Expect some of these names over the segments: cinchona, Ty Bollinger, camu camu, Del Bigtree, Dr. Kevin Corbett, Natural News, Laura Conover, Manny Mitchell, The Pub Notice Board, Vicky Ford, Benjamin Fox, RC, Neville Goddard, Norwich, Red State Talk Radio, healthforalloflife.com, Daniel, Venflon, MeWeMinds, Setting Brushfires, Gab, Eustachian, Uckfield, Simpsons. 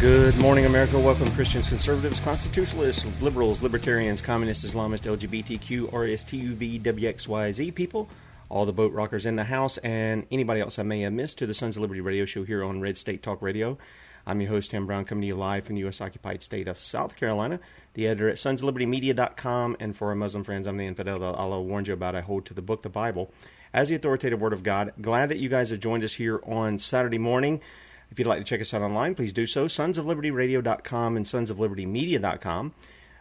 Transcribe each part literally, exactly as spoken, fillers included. Good morning, America. Welcome, Christians, conservatives, constitutionalists, liberals, libertarians, communists, Islamists, L G B T Q, R S T U V, W X Y Z people, all the boat rockers in the house, and anybody else I may have missed to the Sons of Liberty radio show here on Red State Talk Radio. I'm your host, Tim Brown, coming to you live from the U S occupied state of South Carolina, the editor at Sons of Liberty Media dot com, and for our Muslim friends, I'm the infidel that Allah warned you about. I hold to the book, the Bible, as the authoritative word of God. Glad that you guys have joined us here on Saturday morning. If you'd like to check us out online, please do so, sons of liberty radio dot com and sons of liberty media dot com.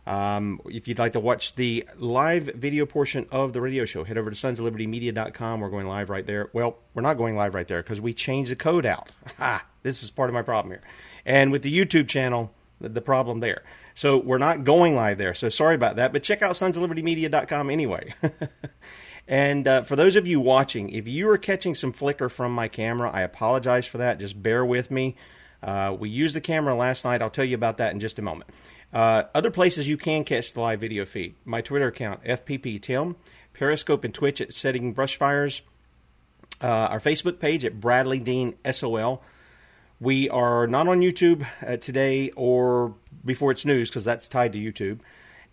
Um, if you'd like to watch the live video portion of the radio show, head over to sons of liberty media dot com. We're going live right there. Well, we're not going live right there because we changed the code out. Ha! This is part of my problem here. And with the YouTube channel, the problem there. So we're not going live there, so sorry about that. But check out sons of liberty media dot com anyway. And uh, for those of you watching, if you are catching some flicker from my camera, I apologize for that. Just bear with me. Uh, we used the camera last night. I'll tell you about that in just a moment. Uh, other places you can catch the live video feed. My Twitter account, F P P Tim, Periscope and Twitch at Setting Brushfires, uh, our Facebook page at Bradley Dean Sol. We are not on YouTube uh, today or before it's news because that's tied to YouTube.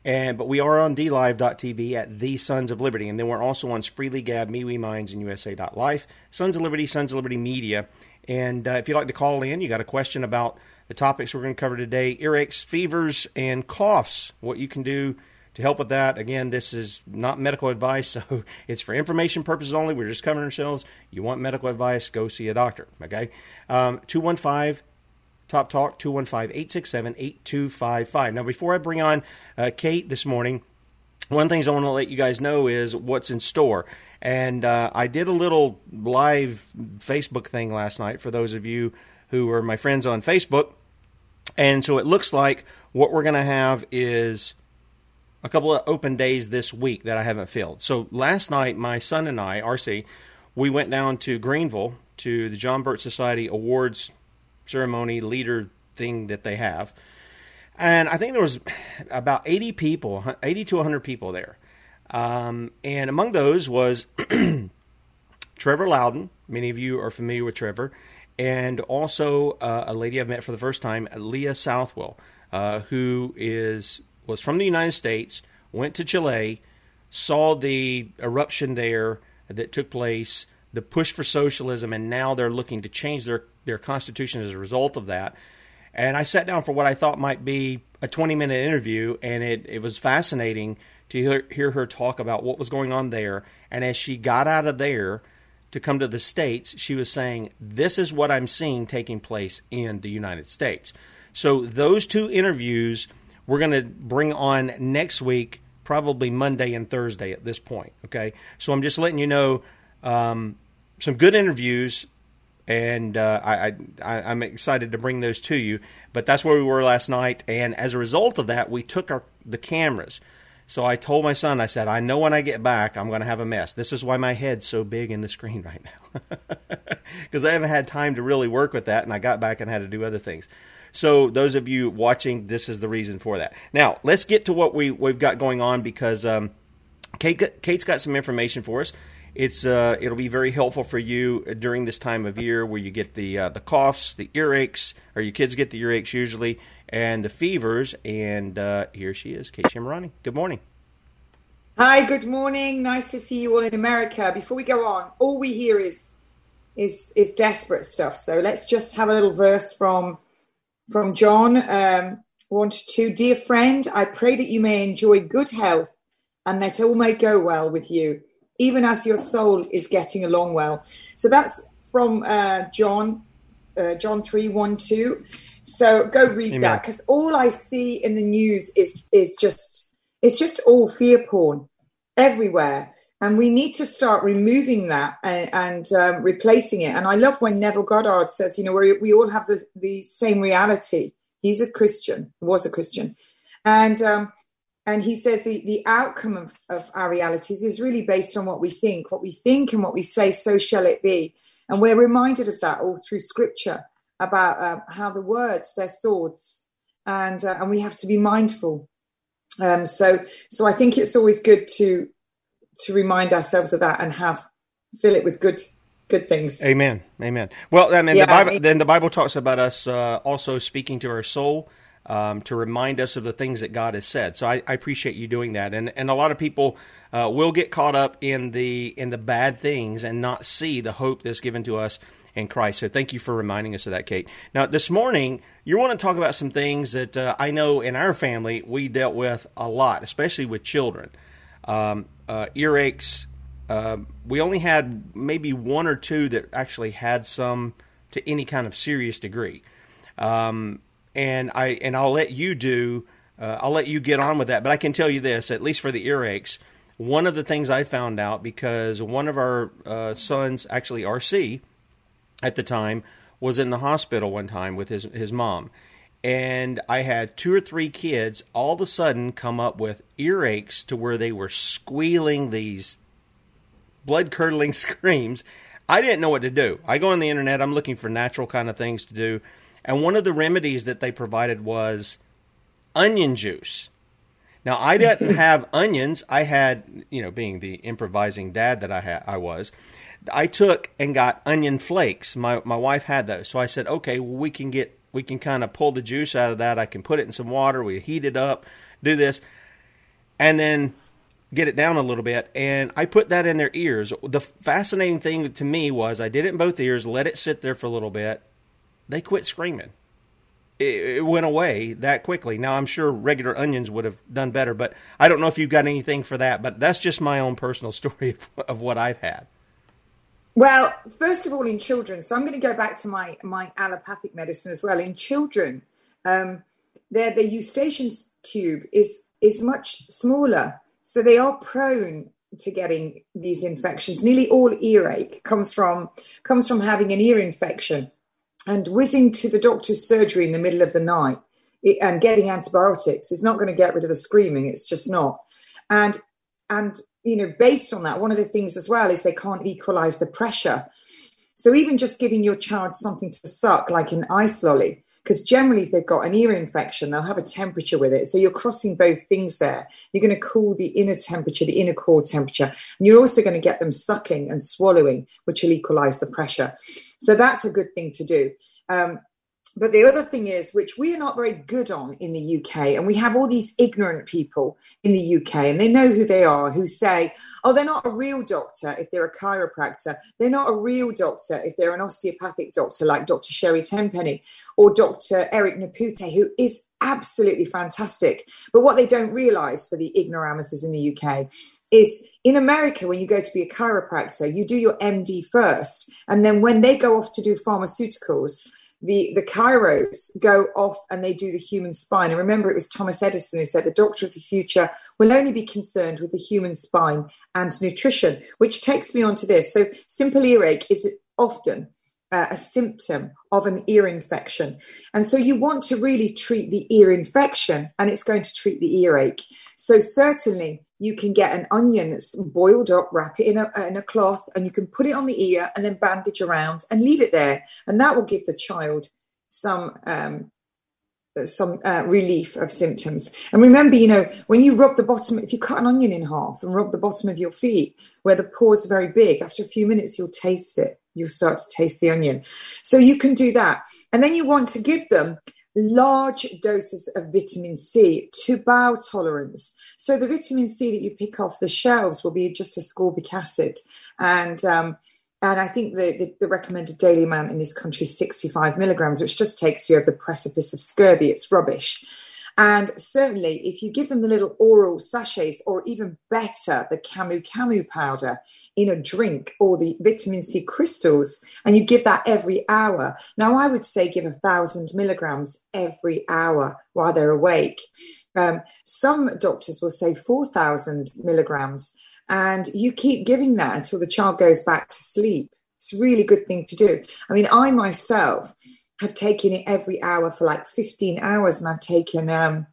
And But we are on D Live dot T V at The Sons of Liberty. And then we're also on Spreely, Gab, MeWeMinds, and U S A dot life. Sons of Liberty, Sons of Liberty Media. And uh, if you'd like to call in, you got a question about the topics we're going to cover today, earaches, fevers, and coughs, what you can do to help with that. Again, this is not medical advice, so it's for information purposes only. We're just covering ourselves. You want medical advice, go see a doctor, okay? Um, two one five Top Talk, two one five, eight six seven, eight two five five. Now, before I bring on uh, Kate this morning, one of the things I want to let you guys know is what's in store. And uh, I did a little live Facebook thing last night for those of you who are my friends on Facebook. And so it looks like what we're going to have is a couple of open days this week that I haven't filled. So last night, my son and I, R C, we went down to Greenville to the John Burt Society Awards ceremony leader thing that they have, and I think there was about eighty people, eighty to one hundred people there, um, and among those was Trevor Loudon. Many of you are familiar with Trevor, and also uh, a lady I've met for the first time, Leah Southwell, uh, who is was from the United States, went to Chile, saw the eruption there that took place, the push for socialism, and now they're looking to change their their constitution as a result of that. And I sat down for what I thought might be a twenty-minute interview, and it, it was fascinating to hear, hear her talk about what was going on there. And as she got out of there to come to the States, she was saying, this is what I'm seeing taking place in the United States. So those two interviews we're going to bring on next week, probably Monday and Thursday at this point, okay? So I'm just letting you know um, some good interviews. And uh, I, I, I'm excited to bring those to you. But that's where we were last night. And as a result of that, we took our, the cameras. So I told my son, I said, I know when I get back, I'm going to have a mess. This is why my head's so big in the screen right now. Because I haven't had time to really work with that. And I got back and had to do other things. So those of you watching, this is the reason for that. Now, let's get to what we, we've got going on. Because um, Kate, Kate's got some information for us. It's uh, it'll be very helpful for you during this time of year where you get the uh, the coughs, the earaches, or your kids get the earaches usually, and the fevers. And uh, here she is, Kate Shemirani. Good morning. Hi, good morning. Nice to see you all in America. Before we go on, all we hear is is is desperate stuff. So let's just have a little verse from from John. Um, one to two. Dear friend, I pray that you may enjoy good health and that all may go well with you, even as your soul is getting along well. So that's from uh, John, uh, John three one two. So go read Amen. that, because all I see in the news is is just it's just all fear porn everywhere. And we need to start removing that and, and um, replacing it. And I love when Neville Goddard says, you know, we we all have the, the same reality. He's a Christian, was a Christian. And um, and he says the, the outcome of, of our realities is really based on what we think, what we think and what we say, so shall it be. And we're reminded of that all through Scripture about uh, how the words, they're swords, and uh, and we have to be mindful. Um, so so I think it's always good to... to remind ourselves of that and have fill it with good good things. Amen. Amen. Well, I mean, yeah, the Bible, I mean, then the Bible talks about us uh, also speaking to our soul um, to remind us of the things that God has said. So I, I appreciate you doing that. And and a lot of people uh, will get caught up in the in the bad things and not see the hope that's given to us in Christ. So thank you for reminding us of that, Kate. Now, this morning, you want to talk about some things that uh, I know in our family we dealt with a lot, especially with children. Um, uh, earaches. Uh, we only had maybe one or two that actually had some to any kind of serious degree. Um, and I, and I'll let you do, uh, I'll let you get on with that, but I can tell you this, at least for the earaches, one of the things I found out, because one of our, uh, sons, actually R C at the time, was in the hospital one time with his, his mom. And I had two or three kids all of a sudden come up with earaches to where they were squealing these blood-curdling screams. I didn't know what to do. I go on the internet. I'm looking for natural kind of things to do. And one of the remedies that they provided was onion juice. Now, I didn't have onions. I had, you know, being the improvising dad that I ha- I was, I took and got onion flakes. My my wife had those. So I said, okay, well, we can get We can kind of pull the juice out of that. I can put it in some water. We heat it up, do this, and then get it down a little bit. And I put that in their ears. The fascinating thing to me was I did it in both ears, let it sit there for a little bit. They quit screaming. It, it went away that quickly. Now, I'm sure regular onions would have done better, but I don't know if you've got anything for that. But that's just my own personal story of, of what I've had. Well, first of all, in children, so I'm going to go back to my, my allopathic medicine as well. In children, um, their the Eustachian tube is is much smaller, so they are prone to getting these infections. Nearly all earache comes from comes from having an ear infection and whizzing to the doctor's surgery in the middle of the night and getting antibiotics. It's not going to get rid of the screaming. It's just not. And and. You know, based on that, one of the things as well is they can't equalize the pressure. So even just giving your child something to suck, like an ice lolly, because generally if they've got an ear infection, they'll have a temperature with it. So you're crossing both things there. You're going to cool the inner temperature, the inner core temperature. And you're also going to get them sucking and swallowing, which will equalize the pressure. So that's a good thing to do. Um, But the other thing is, which we are not very good on in the U K, and we have all these ignorant people in the U K, and they know who they are, who say, oh, they're not a real doctor if they're a chiropractor. They're not a real doctor if they're an osteopathic doctor like Doctor Sherry Tenpenny or Doctor Eric Napute, who is absolutely fantastic. But what they don't realise for the ignoramuses in the U K is in America, when you go to be a chiropractor, you do your M D first, and then when they go off to do pharmaceuticals, The the chiros go off and they do the human spine. And remember, it was Thomas Edison who said the doctor of the future will only be concerned with the human spine and nutrition, which takes me on to this. So simple earache is often uh, a symptom of an ear infection. And so you want to really treat the ear infection, and it's going to treat the earache. So certainly you can get an onion that's boiled up, wrap it in a, in a cloth, and you can put it on the ear and then bandage around and leave it there. And that will give the child some um, some uh, relief of symptoms. And remember, you know, when you rub the bottom, if you cut an onion in half and rub the bottom of your feet where the pores are very big, after a few minutes, you'll taste it. You'll start to taste the onion. So you can do that. And then you want to give them large doses of vitamin C to bowel tolerance. So the vitamin C that you pick off the shelves will be just ascorbic acid and um, And I think the, the, the recommended daily amount in this country is sixty-five milligrams, which just takes you over the precipice of scurvy. It's rubbish. And certainly if you give them the little oral sachets, or even better, the camu camu powder in a drink, or the vitamin C crystals, and you give that every hour. Now, I would say give a thousand milligrams every hour while they're awake. Um, some doctors will say four thousand milligrams, and you keep giving that until the child goes back to sleep. It's a really good thing to do. I mean, I myself have taken it every hour for like fifteen hours, and I've taken um,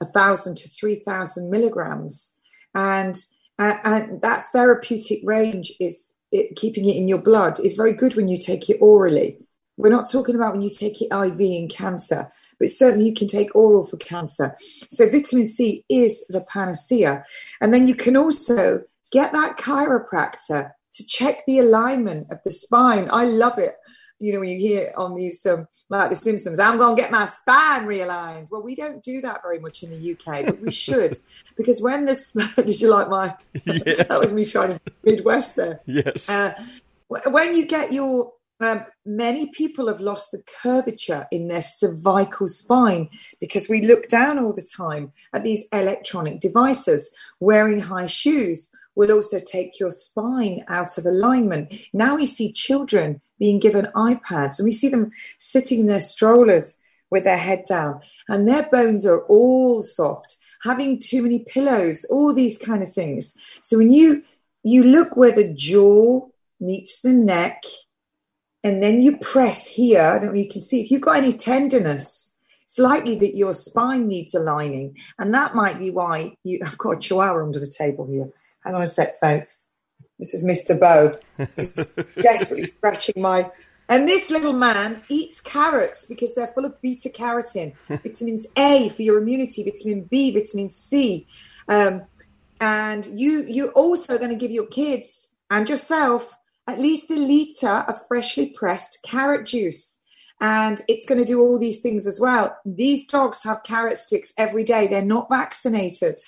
one thousand to three thousand milligrams. And uh, and that therapeutic range is it, keeping it in your blood is very good when you take it orally. We're not talking about when you take it I V in cancer, but certainly you can take oral for cancer. So vitamin C is the panacea. And then you can also get that chiropractor to check the alignment of the spine. I love it. You know, when you hear on these, um, like the Simpsons, I'm going to get my spine realigned. Well, we don't do that very much in the U K, but we should. Because when the spine, did you like my, yes. That was me trying to Midwest there. Yes. Uh, when you get your, um, many people have lost the curvature in their cervical spine because we look down all the time at these electronic devices. Wearing high shoes will also take your spine out of alignment. Now we see children being given iPads, and we see them sitting in their strollers with their head down, and their bones are all soft, having too many pillows, all these kind of things. So when you you look where the jaw meets the neck, and then you press here, I don't know if you can see, if you've got any tenderness, it's likely that your spine needs aligning. And that might be why you, I've got a chihuahua under the table here. Hang on a sec, folks. This is Mister Bo. He's desperately scratching my... And this little man eats carrots because they're full of beta-carotene, vitamins A for your immunity, vitamin B, vitamin C. Um, and you, you're also going to give your kids and yourself at least a litre of freshly pressed carrot juice. And it's going to do all these things as well. These dogs have carrot sticks every day. They're not vaccinated.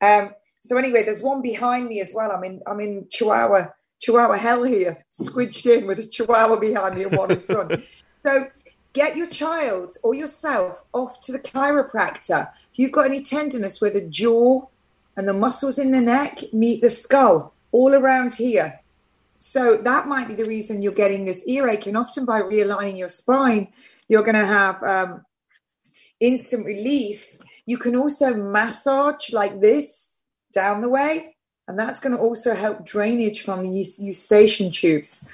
Um So anyway, there's one behind me as well. I'm in I'm in Chihuahua, Chihuahua hell here, squidged in with a Chihuahua behind me and one in front. So get your child or yourself off to the chiropractor. If you've got any tenderness where the jaw and the muscles in the neck meet the skull, all around here. So that might be the reason you're getting this earache. And often by realigning your spine, you're going to have um, instant relief. You can also massage like this down the way, and that's going to also help drainage from the Eustachian tubes.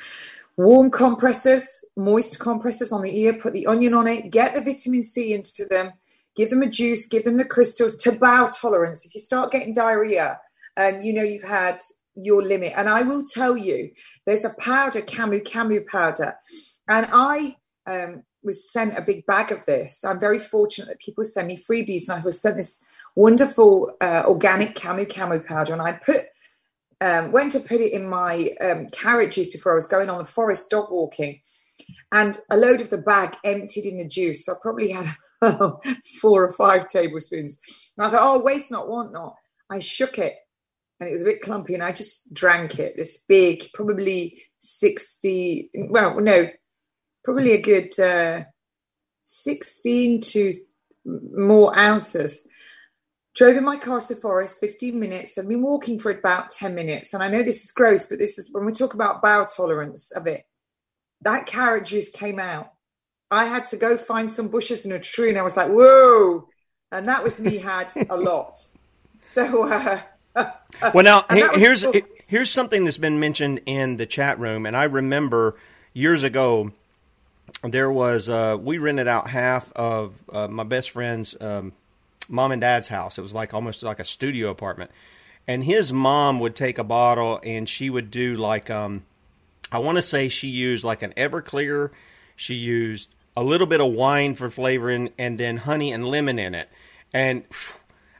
Warm compressors, moist compressors on the ear, put the onion on it, get the vitamin C into them, give them a juice, give them the crystals. To bowel tolerance, if you start getting diarrhea, um, you know you've had your limit. And I will tell you, there's a powder, camu camu powder, and I um, was sent a big bag of this. I'm very fortunate that people send me freebies, and I was sent this wonderful uh, organic camu camu powder, and I put um, went to put it in my um, carrot juice before I was going on the forest dog walking, and a load of the bag emptied in the juice. So I probably had four or five tablespoons. And I thought, oh, waste not, want not. I shook it, and it was a bit clumpy, and I just drank it. This big, probably sixty. Well, no, probably a good uh, sixteen to more ounces. Drove in my car to the forest, fifteen minutes. I've been walking for about ten minutes. And I know this is gross, but this is when we talk about bowel tolerance of it. That carrot juice came out. I had to go find some bushes in a tree, and I was like, whoa. And that was me had a lot. So, uh, well, now, he- here's cool. here's something that's been mentioned in the chat room. And I remember years ago, there was, uh, we rented out half of uh, my best friend's um mom and dad's house. It was like almost like a studio apartment, and his mom would take a bottle, and she would do like um I want to say she used like an Everclear, she used a little bit of wine for flavoring, and then honey and lemon in it. And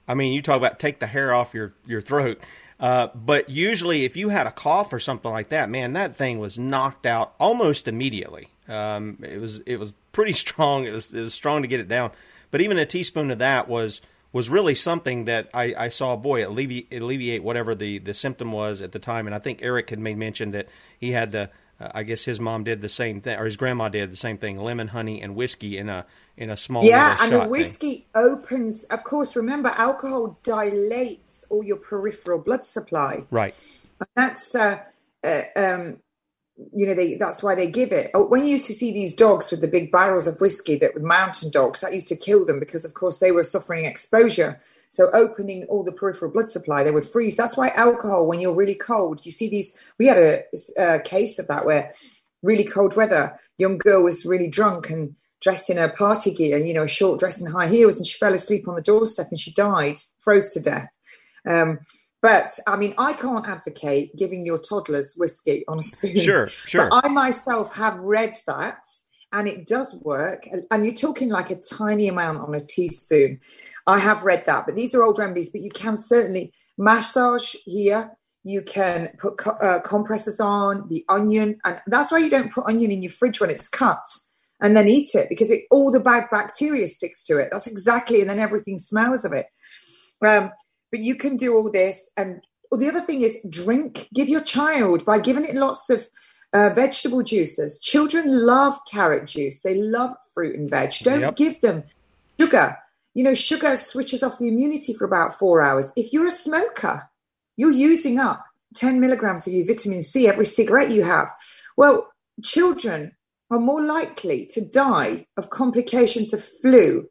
I mean, you talk about take the hair off your your throat. Uh, but usually if you had a cough or something like that, man, that thing was knocked out almost immediately. Um, it was it was pretty strong. It was, it was strong to get it down. But even a teaspoon of that was was really something that I, I saw, boy, alleviate, alleviate whatever the, the symptom was at the time. And I think Eric had made mention that he had the uh, I guess his mom did the same thing, or his grandma did the same thing, lemon, honey, and whiskey in a in a small yeah, and the whiskey thing. Opens, of course, remember, alcohol dilates all your peripheral blood supply. Right. And that's, uh, uh, um, you know, they, that's why they give it. Oh, when you used to see these dogs with the big barrels of whiskey, that with mountain dogs, that used to kill them because, of course, they were suffering exposure. So opening all the peripheral blood supply, they would freeze. That's why alcohol, when you're really cold, you see these, we had a, a case of that where really cold weather, young girl was really drunk and dressed in her party gear, you know, a short dress and high heels, and she fell asleep on the doorstep and she died, froze to death. Um, but, I mean, I can't advocate giving your toddlers whiskey on a spoon. Sure, sure. But I myself have read that, and it does work. And you're talking like a tiny amount on a teaspoon. I have read that, but these are old remedies. But you can certainly massage here. You can put co- uh, compressors on, the onion. And that's why you don't put onion in your fridge when it's cut and then eat it, because it, all the bad bacteria sticks to it. That's exactly. And then everything smells of it. Um, but you can do all this. And well, the other thing is drink. Give your child, by giving it lots of uh, vegetable juices. Children love carrot juice. They love fruit and veg. Don't yep. give them sugar. You know, sugar switches off the immunity for about four hours. If you're a smoker, you're using up ten milligrams of your vitamin C every cigarette you have. Well, children are more likely to die of complications of flu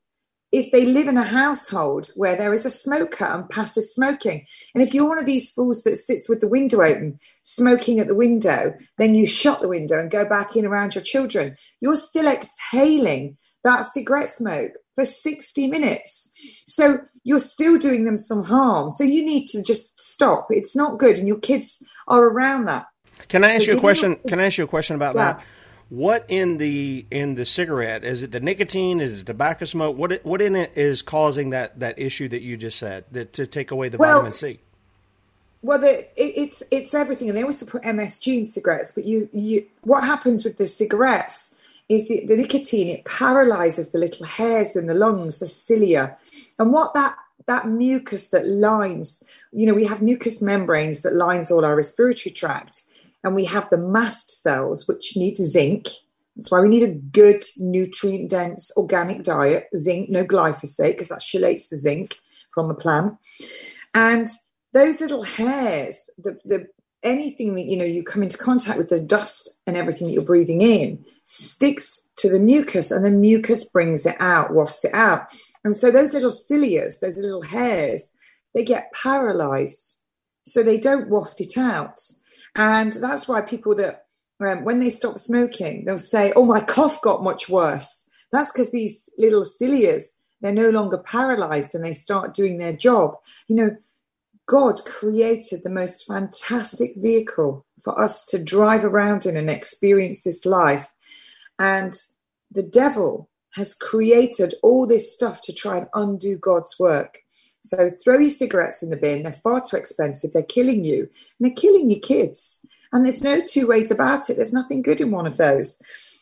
if they live in a household where there is a smoker and passive smoking. And if you're one of these fools that sits with the window open, smoking at the window, then you shut the window and go back in around your children, you're still exhaling that cigarette smoke for sixty minutes. So you're still doing them some harm. So you need to just stop. It's not good. And your kids are around that. Can I ask so you a question? You... Can I ask you a question about yeah. that? What in the, in the cigarette, is it the nicotine? Is it tobacco smoke? What, what in it is causing that, that issue that you just said, that to take away the well, vitamin C? Well, the, it, it's, it's everything. And they also put M S G in cigarettes, but you, you, what happens with the cigarettes is the, the nicotine, it paralyzes the little hairs in the lungs, the cilia. And what that, that mucus that lines, you know, we have mucous membranes that lines all our respiratory tract. And we have the mast cells, which need zinc. That's why we need a good nutrient-dense organic diet, zinc, no glyphosate, because that chelates the zinc from the plant. And those little hairs, the, the anything that, you know, you come into contact with, the dust and everything that you're breathing in, sticks to the mucus, and the mucus brings it out, wafts it out. And so those little cilia, those little hairs, they get paralyzed. So they don't waft it out. And that's why people that, um, when they stop smoking, they'll say, oh, my cough got much worse. That's because these little cilia, they're no longer paralyzed and they start doing their job. You know, God created the most fantastic vehicle for us to drive around in and experience this life. And the devil has created all this stuff to try and undo God's work. So throw your cigarettes in the bin. They're far too expensive. They're killing you. And they're killing your kids. And there's no two ways about it. There's nothing good in one of those.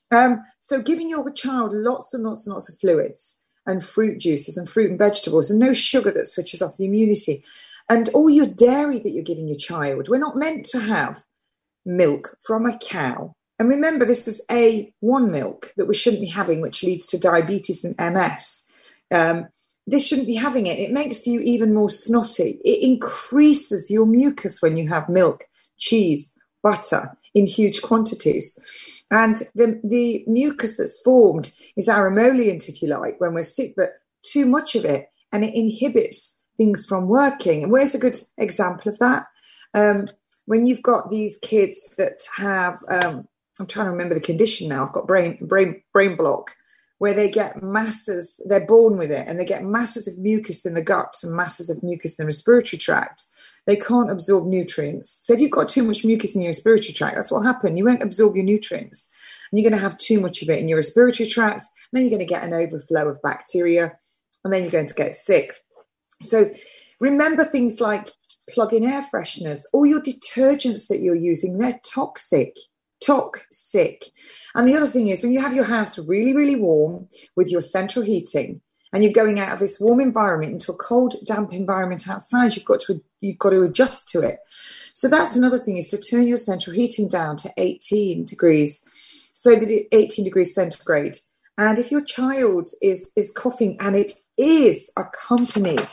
Um, so giving your child lots and lots and lots of fluids and fruit juices and fruit and vegetables and no sugar that switches off the immunity. And all your dairy that you're giving your child. We're not meant to have milk from a cow. And remember, this is A one milk that we shouldn't be having, which leads to diabetes and M S. Um, this shouldn't be having it. It makes you even more snotty. It increases your mucus when you have milk, cheese, butter in huge quantities. And the, the mucus that's formed is our emollient, if you like, when we're sick, but too much of it. And it inhibits things from working. And where's a good example of that? Um, when you've got these kids that have... Um, I'm trying to remember the condition now. I've got brain brain brain block, where they get masses, they're born with it, and they get masses of mucus in the gut and masses of mucus in the respiratory tract. They can't absorb nutrients. So if you've got too much mucus in your respiratory tract, that's what happened. You won't absorb your nutrients, and you're going to have too much of it in your respiratory tract. And then you're going to get an overflow of bacteria, and then you're going to get sick. So remember things like plug-in air fresheners, all your detergents that you're using, they're toxic. Toxic. And the other thing is, when you have your house really, really warm with your central heating and you're going out of this warm environment into a cold, damp environment outside, you've got to you've got to adjust to it. So that's another thing, is to turn your central heating down to eighteen degrees, so that it's eighteen degrees centigrade. And if your child is is coughing and it is accompanied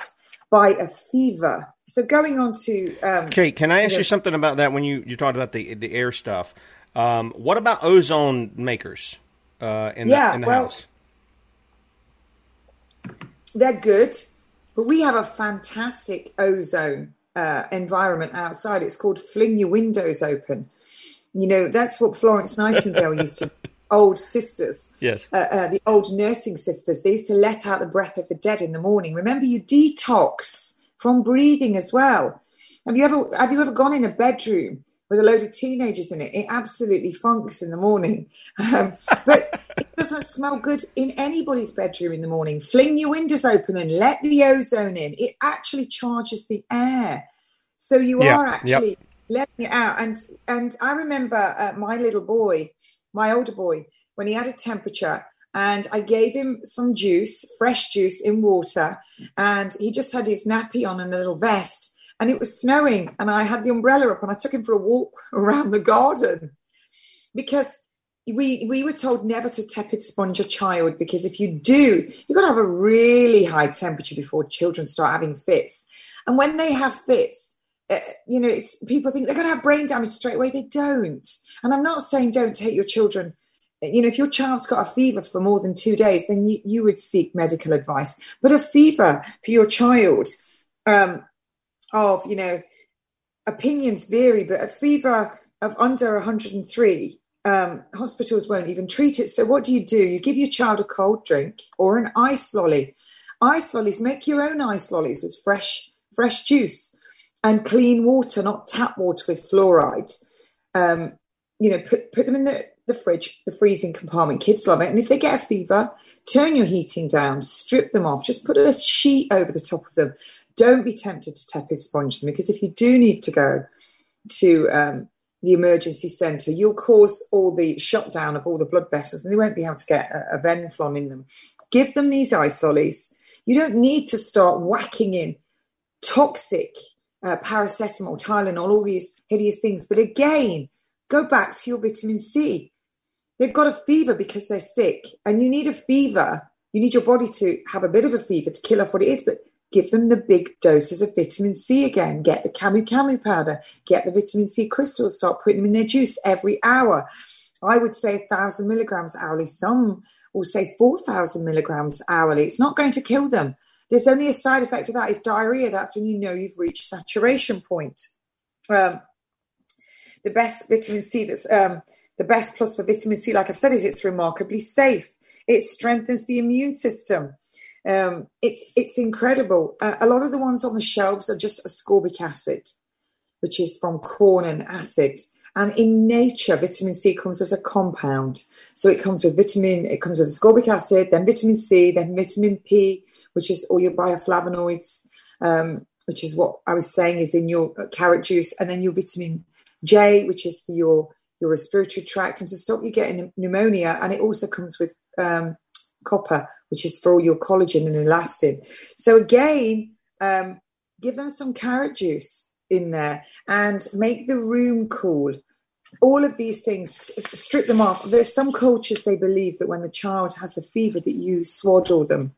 by a fever, so going on to um, Kate, can I ask you, know, you something about that when you you talked about the the air stuff? Um, what about ozone makers uh, in, yeah, the, in the well, house? They're good, but we have a fantastic ozone uh, environment outside. It's called Fling Your Windows Open. You know, that's what Florence Nightingale used to do. Old sisters, yes, uh, uh, the old nursing sisters, they used to let out the breath of the dead in the morning. Remember, you detox from breathing as well. Have you ever have you ever gone in a bedroom with a load of teenagers in it? It absolutely funks in the morning, um, but it doesn't smell good in anybody's bedroom in the morning. Fling your windows open and let the ozone in. It actually charges the air, so you yeah. are actually yep. letting it out. And and I remember uh, my little boy. My older boy, when he had a temperature, and I gave him some juice, fresh juice in water, and he just had his nappy on and a little vest, and it was snowing, and I had the umbrella up, and I took him for a walk around the garden, because we we were told never to tepid sponge a child, because if you do, you've got to have a really high temperature before children start having fits. And when they have fits, uh, you know, it's, people think they're going to have brain damage straight away. They don't. And I'm not saying don't take your children. You know, if your child's got a fever for more than two days, then you, you would seek medical advice. But a fever for your child um, of, you know, opinions vary, but a fever of under one hundred and three, um, hospitals won't even treat it. So what do you do? You give your child a cold drink or an ice lolly. Ice lollies, make your own ice lollies with fresh, fresh juice and clean water, not tap water with fluoride. Um, You know, put put them in the, the fridge, the freezing compartment. Kids love it. And if they get a fever, turn your heating down, strip them off. Just put a sheet over the top of them. Don't be tempted to tepid sponge them, because if you do need to go to um, the emergency centre, you'll cause all the shutdown of all the blood vessels, and they won't be able to get a, a Venflon in them. Give them these ice lollies. You don't need to start whacking in toxic uh, paracetamol, Tylenol, all these hideous things. But again, go back to your vitamin C. They've got a fever because they're sick, and you need a fever. You need your body to have a bit of a fever to kill off what it is, but give them the big doses of vitamin C again. Get the camu camu powder. Get the vitamin C crystals. Start putting them in their juice every hour. I would say one thousand milligrams hourly. Some will say four thousand milligrams hourly. It's not going to kill them. There's only a side effect of that is diarrhea. That's when you know you've reached saturation point. Um, The best vitamin C that's um, the best plus for vitamin C, like I've said, is it's remarkably safe. It strengthens the immune system. Um, it, it's incredible. Uh, a lot of the ones on the shelves are just ascorbic acid, which is from corn and acid. And in nature, vitamin C comes as a compound. So it comes with vitamin, it comes with ascorbic acid, then vitamin C, then vitamin P, which is all your bioflavonoids, um, which is what I was saying is in your carrot juice, and then your vitamin J, which is for your, your respiratory tract and to stop you getting pneumonia. And it also comes with um, copper, which is for all your collagen and elastin. So again, um, give them some carrot juice in there and make the room cool. All of these things, strip them off. There's some cultures, they believe that when the child has a fever that you swaddle them.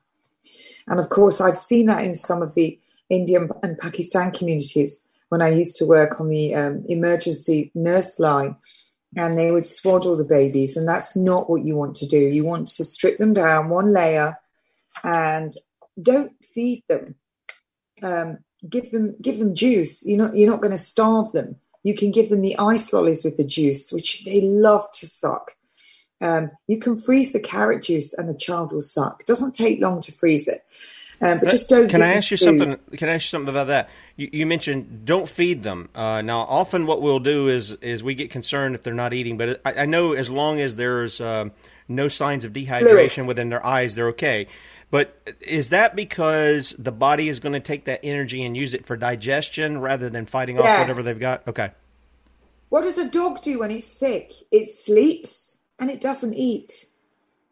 And of course, I've seen that in some of the Indian and Pakistan communities when I used to work on the um, emergency nurse line, and they would swaddle the babies, and that's not what you want to do. You want to strip them down one layer and don't feed them. Um, give them give them juice. You're not, you're not going to starve them. You can give them the ice lollies with the juice, which they love to suck. Um, you can freeze the carrot juice and the child will suck. It doesn't take long to freeze it. Um, but just don't. Can I ask you food. something? Can I ask you something about that? You, you mentioned don't feed them. Uh, now, often what we'll do is is we get concerned if they're not eating. But I, I know as long as there's um, no signs of dehydration Lewis. within their eyes, they're okay. But is that because the body is going to take that energy and use it for digestion rather than fighting yes. off whatever they've got? Okay. What does a dog do when it's sick? It sleeps and it doesn't eat.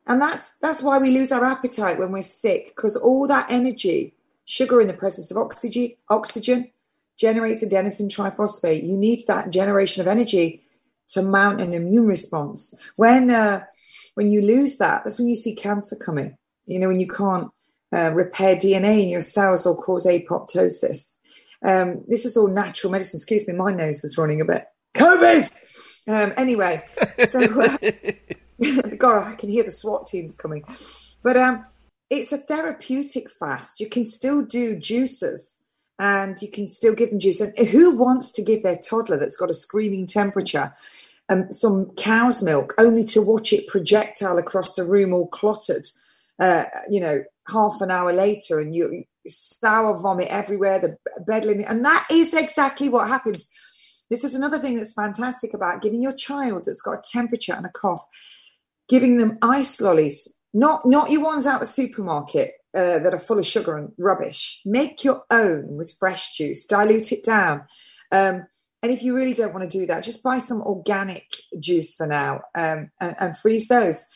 And that's that's why we lose our appetite when we're sick, because all that energy, sugar in the presence of oxygen, oxygen generates adenosine triphosphate. You need that generation of energy to mount an immune response. When uh, when you lose that, that's when you see cancer coming. You know, when you can't uh, repair D N A in your cells or cause apoptosis. Um, this is all natural medicine. Excuse me, my nose is running a bit. COVID! Um, anyway, so... Uh, God, I can hear the SWAT teams coming. But um, it's a therapeutic fast. You can still do juices and you can still give them juice. And who wants to give their toddler that's got a screaming temperature um, some cow's milk only to watch it projectile across the room all clottered, uh, you know, half an hour later, and you sour vomit everywhere, the bed linen. And that is exactly what happens. This is another thing that's fantastic about giving your child that's got a temperature and a cough, giving them ice lollies, not not your ones out the supermarket uh, that are full of sugar and rubbish. Make your own with fresh juice, dilute it down. Um, and if you really don't want to do that, just buy some organic juice for now um, and, and freeze those.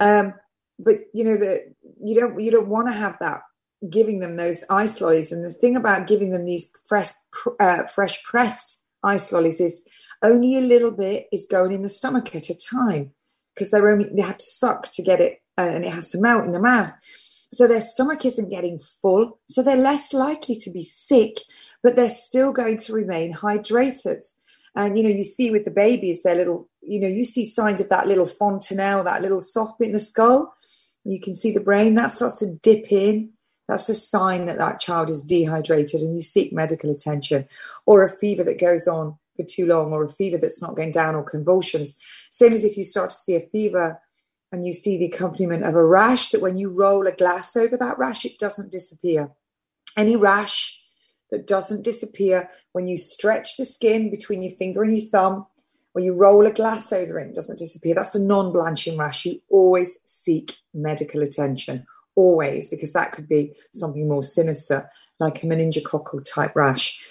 Um, but you know that you don't you don't want to have that, giving them those ice lollies. And the thing about giving them these fresh uh, fresh pressed ice lollies is only a little bit is going in the stomach at a time, because they're only they have to suck to get it, and it has to melt in the mouth. So their stomach isn't getting full, so they're less likely to be sick, but they're still going to remain hydrated. And, you know, you see with the babies, their little, you know, you see signs of that little fontanelle, that little soft bit in the skull. You can see the brain, that starts to dip in. That's a sign that that child is dehydrated and you seek medical attention, or a fever that goes on for too long, or a fever that's not going down, or convulsions. Same as if you start to see a fever and you see the accompaniment of a rash, that when you roll a glass over that rash, it doesn't disappear. Any rash that doesn't disappear when you stretch the skin between your finger and your thumb, or you roll a glass over it, it doesn't disappear. That's a non-blanching rash. You always seek medical attention, always, because that could be something more sinister, like a meningococcal type rash.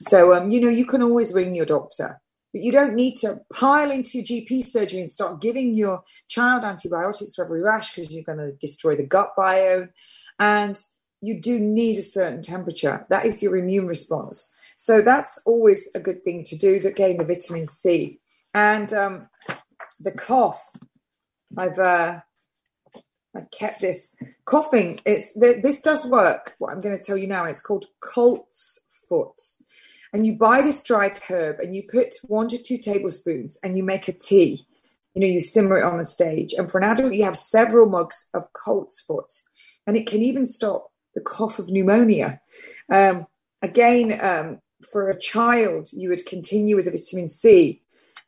So, um, you know, you can always ring your doctor, but you don't need to pile into G P surgery and start giving your child antibiotics for every rash, because you're going to destroy the gut biome. And you do need a certain temperature. That is your immune response. So that's always a good thing to do, that gain the vitamin C. And um, the cough, I've uh, I've kept this. Coughing, It's th- this does work, what I'm going to tell you now. It's called Coltsfoot. And you buy this dried herb and you put one to two tablespoons and you make a tea. You know, you simmer it on the stage. And for an adult, you have several mugs of coltsfoot. And it can even stop the cough of pneumonia. Um, again, um, for a child, you would continue with the vitamin C.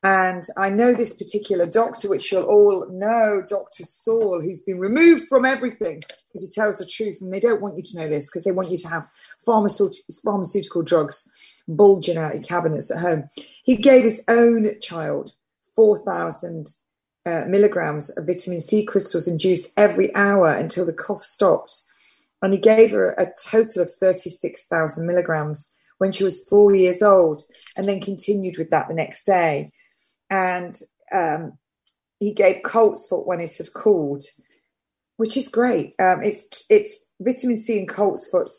And I know this particular doctor, which you'll all know, Doctor Sol, who's been removed from everything because he tells the truth. And they don't want you to know this, because they want you to have pharmaceut- pharmaceutical drugs bulging out of cabinets at home. He gave his own child four thousand uh, milligrams of vitamin C crystals and juice every hour until the cough stopped. And he gave her a total of thirty-six thousand milligrams when she was four years old, and then continued with that the next day. And um, he gave coltsfoot when it had cooled, which is great. Um, it's it's vitamin C and coltsfoot.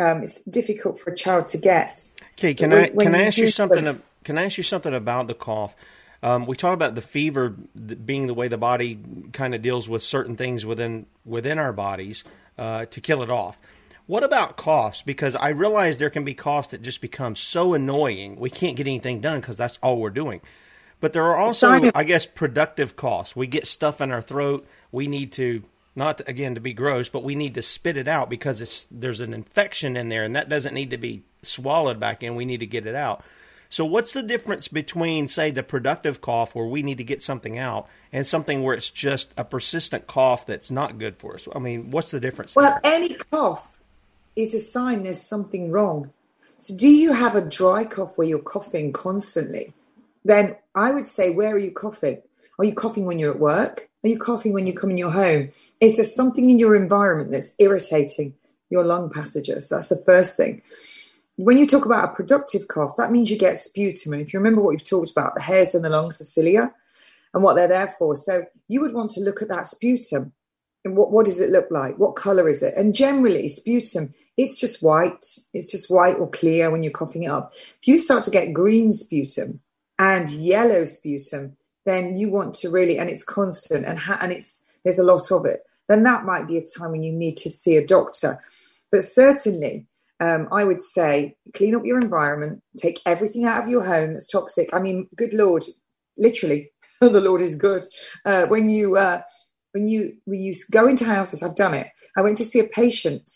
Um, it's difficult for a child to get. Okay, can I can I ask you something? Can I ask you something about the cough? Um, we talk about the fever being the way the body kind of deals with certain things within within our bodies uh, to kill it off. What about coughs? Because I realize there can be coughs that just become so annoying we can't get anything done because that's all we're doing. But there are also, I guess, productive coughs. We get stuff in our throat. We need to, not again to be gross, but we need to spit it out because it's, there's an infection in there, and that doesn't need to be swallowed back in. We need to get it out. So what's the difference between, say, the productive cough where we need to get something out and something where it's just a persistent cough that's not good for us? I mean, what's the difference? Well, there? Any cough is a sign there's something wrong. So do you have a dry cough where you're coughing constantly? Then I would say, where are you coughing? Are you coughing when you're at work? Are you coughing when you come in your home? Is there something in your environment that's irritating your lung passages? That's the first thing. When you talk about a productive cough, that means you get sputum. And if you remember what we've talked about, the hairs in the lungs, the cilia, and what they're there for. So you would want to look at that sputum and what, what does it look like? What color is it? And generally sputum, it's just white. It's just white or clear when you're coughing it up. If you start to get green sputum and yellow sputum, then you want to really, and it's constant and ha- and it's there's a lot of it, then that might be a time when you need to see a doctor. But certainly, um, I would say, clean up your environment, take everything out of your home that's toxic. I mean, good Lord, literally, the Lord is good. Uh, when you uh, when you when you go into houses, I've done it. I went to see a patient,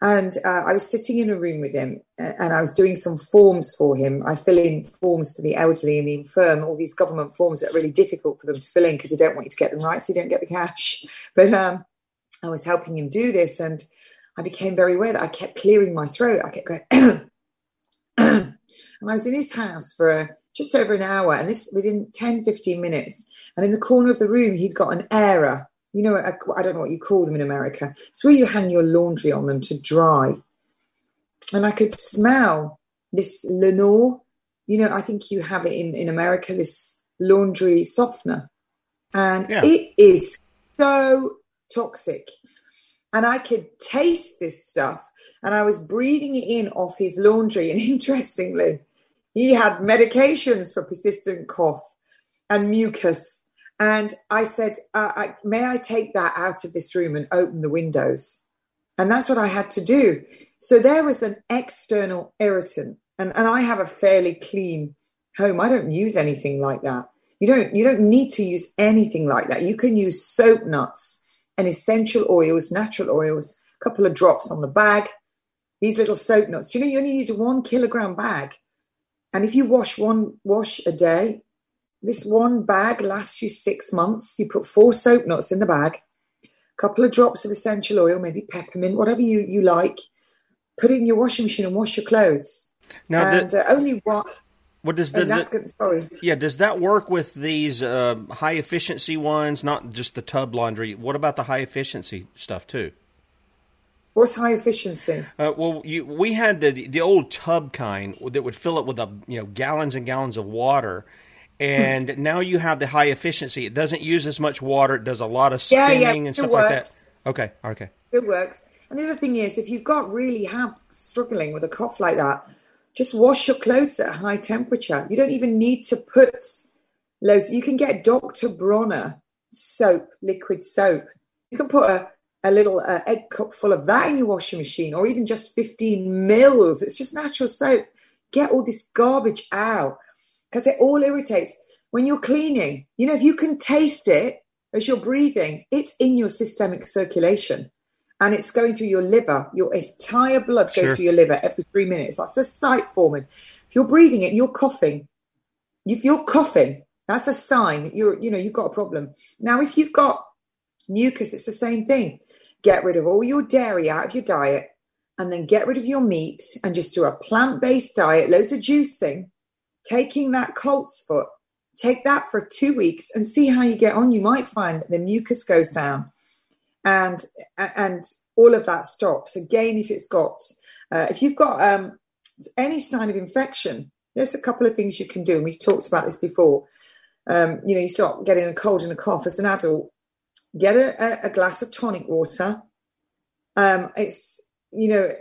and uh, I was sitting in a room with him, and I was doing some forms for him. I fill in forms for the elderly and the infirm, all these government forms that are really difficult for them to fill in because they don't want you to get them right, so you don't get the cash. But um, I was helping him do this, and I became very aware that I kept clearing my throat. I kept going, and I was in his house for just over an hour, and this within ten, fifteen minutes. And in the corner of the room, he'd got an airer. You know, I, I don't know what you call them in America. It's where you hang your laundry on them to dry. And I could smell this Lenore. You know, I think you have it in, in America, this laundry softener. And yeah. It is so toxic. And I could taste this stuff, and I was breathing it in off his laundry. And interestingly, he had medications for persistent cough and mucus. And I said, uh, I, may I take that out of this room and open the windows? And that's what I had to do. So there was an external irritant. And, and I have a fairly clean home. I don't use anything like that. You don't, you don't need to use anything like that. You can use soap nuts and essential oils, natural oils, a couple of drops on the bag, these little soap nuts. Do you know you only need a one kilogram bag? And if you wash one wash a day, this one bag lasts you six months. You put four soap nuts in the bag, a couple of drops of essential oil, maybe peppermint, whatever you, you like, put it in your washing machine and wash your clothes. Now, and the, uh, only one... What does the, that's the, good, sorry. Yeah, does that work with these uh, high-efficiency ones, not just the tub laundry? What about the high-efficiency stuff, too? What's high efficiency? Uh, well, you, we had the the old tub kind that would fill it with a, you know gallons and gallons of water, and hmm. now you have the high efficiency. It doesn't use as much water. It does a lot of spinning yeah, yeah, and stuff works. like that. Okay, okay. It works. And the other thing is, if you've got really have struggling with a cough like that, just wash your clothes at a high temperature. You don't even need to put loads. You can get Doctor Bronner soap, liquid soap. You can put a, a little uh, egg cup full of that in your washing machine, or even just fifteen mils. It's just natural soap. Get all this garbage out because it all irritates. When you're cleaning, you know, if you can taste it as you're breathing, it's in your systemic circulation. And it's going through your liver. Your entire blood goes sure. through your liver every three minutes. That's a site forming. If you're breathing it and you're coughing, if you're coughing, that's a sign that you're, you know, you've got a problem. Now, if you've got mucus, it's the same thing. Get rid of all your dairy out of your diet, and then get rid of your meat and just do a plant-based diet, loads of juicing, taking that Coltsfoot, take that for two weeks and see how you get on. You might find that the mucus goes down. And and all of that stops. Again, if it's got, uh, if you've got um, any sign of infection, there's a couple of things you can do. And we've talked about this before. Um, you know, you start getting a cold and a cough as an adult. Get a, a glass of tonic water. Um, it's, you know,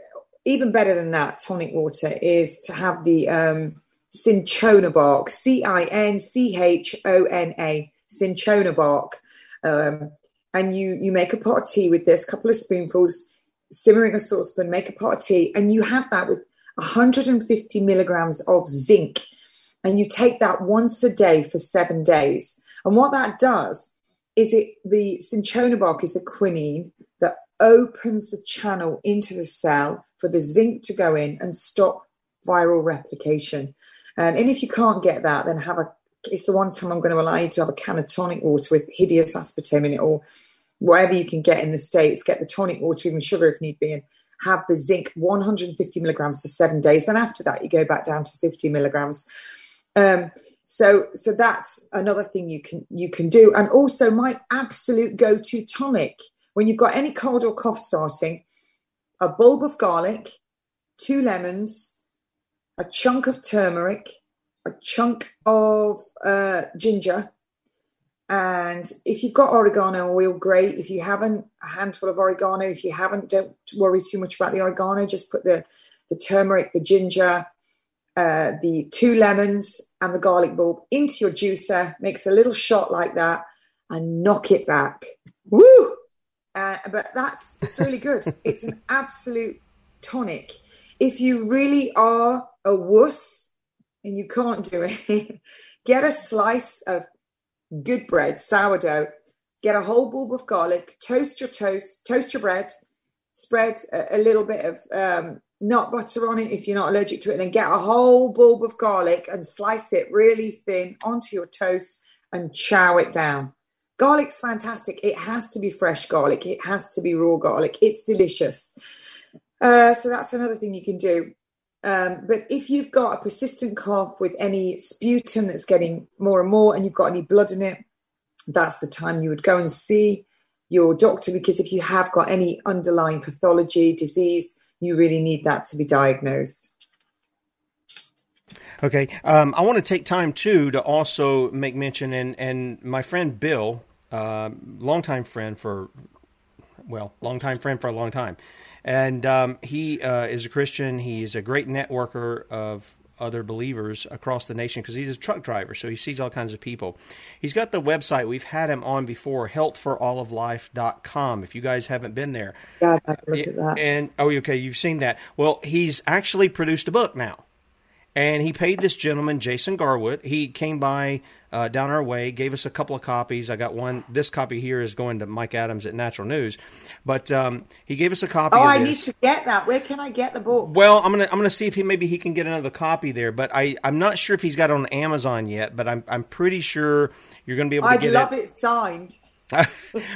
even better than that, tonic water, is to have the um, cinchona bark, C I N C H O N A, cinchona bark. Um And you you make a pot of tea with this, couple of spoonfuls, simmer in a saucepan, make a pot of tea, and you have that with one hundred fifty milligrams of zinc. And you take that once a day for seven days. And what that does is it the cinchona bark is the quinine that opens the channel into the cell for the zinc to go in and stop viral replication. And, and if you can't get that, then have a it's the one time I'm going to allow you to have a can of tonic water with hideous aspartame in it, or whatever you can get in the States. Get the tonic water, even sugar if need be, and have the zinc one hundred fifty milligrams for seven days. Then after that, you go back down to fifty milligrams. Um, so, so that's another thing you can you can do. And also, my absolute go-to tonic when you've got any cold or cough starting: a bulb of garlic, two lemons, a chunk of turmeric, a chunk of uh, ginger, And if you've got oregano oil, great. If you haven't, a handful of oregano. If you haven't, don't worry too much about the oregano. Just put the, the turmeric, the ginger, uh, the two lemons and the garlic bulb into your juicer. Makes a little shot like that and knock it back. Woo! Uh, but that's, it's really good. It's an absolute tonic. If you really are a wuss and you can't do it, get a slice of good bread, sourdough, get a whole bulb of garlic, toast your toast, toast your bread, spread a, a little bit of um, nut butter on it if you're not allergic to it, and then get a whole bulb of garlic and slice it really thin onto your toast and chow it down. Garlic's fantastic. It has to be fresh garlic. It has to be raw garlic. It's delicious. Uh, so that's another thing you can do. Um, but if you've got a persistent cough with any sputum that's getting more and more and you've got any blood in it, that's the time you would go and see your doctor, because if you have got any underlying pathology, disease, you really need that to be diagnosed. Okay. Um, I want to take time, too, to also make mention, and, and my friend Bill, uh, longtime friend for, well, longtime friend for a long time. And um, he uh, is a Christian. He's a great networker of other believers across the nation because he's a truck driver, so he sees all kinds of people. He's got the website. We've had him on before, health for all of life dot com, if you guys haven't been there. Yeah, I've looked at that. And, oh, okay, you've seen that. Well, he's actually produced a book now. And he paid this gentleman, Jason Garwood. He came by uh, down our way, gave us a couple of copies. I got one. This copy here is going to Mike Adams at Natural News. But um, he gave us a copy. Oh, of I this. Need to get that. Where can I get the book? Well, I'm gonna I'm gonna see if he maybe he can get another copy there. But I I'm not sure if he's got it on Amazon yet. But I'm I'm pretty sure you're gonna be able to I'd get it. I'd love it signed.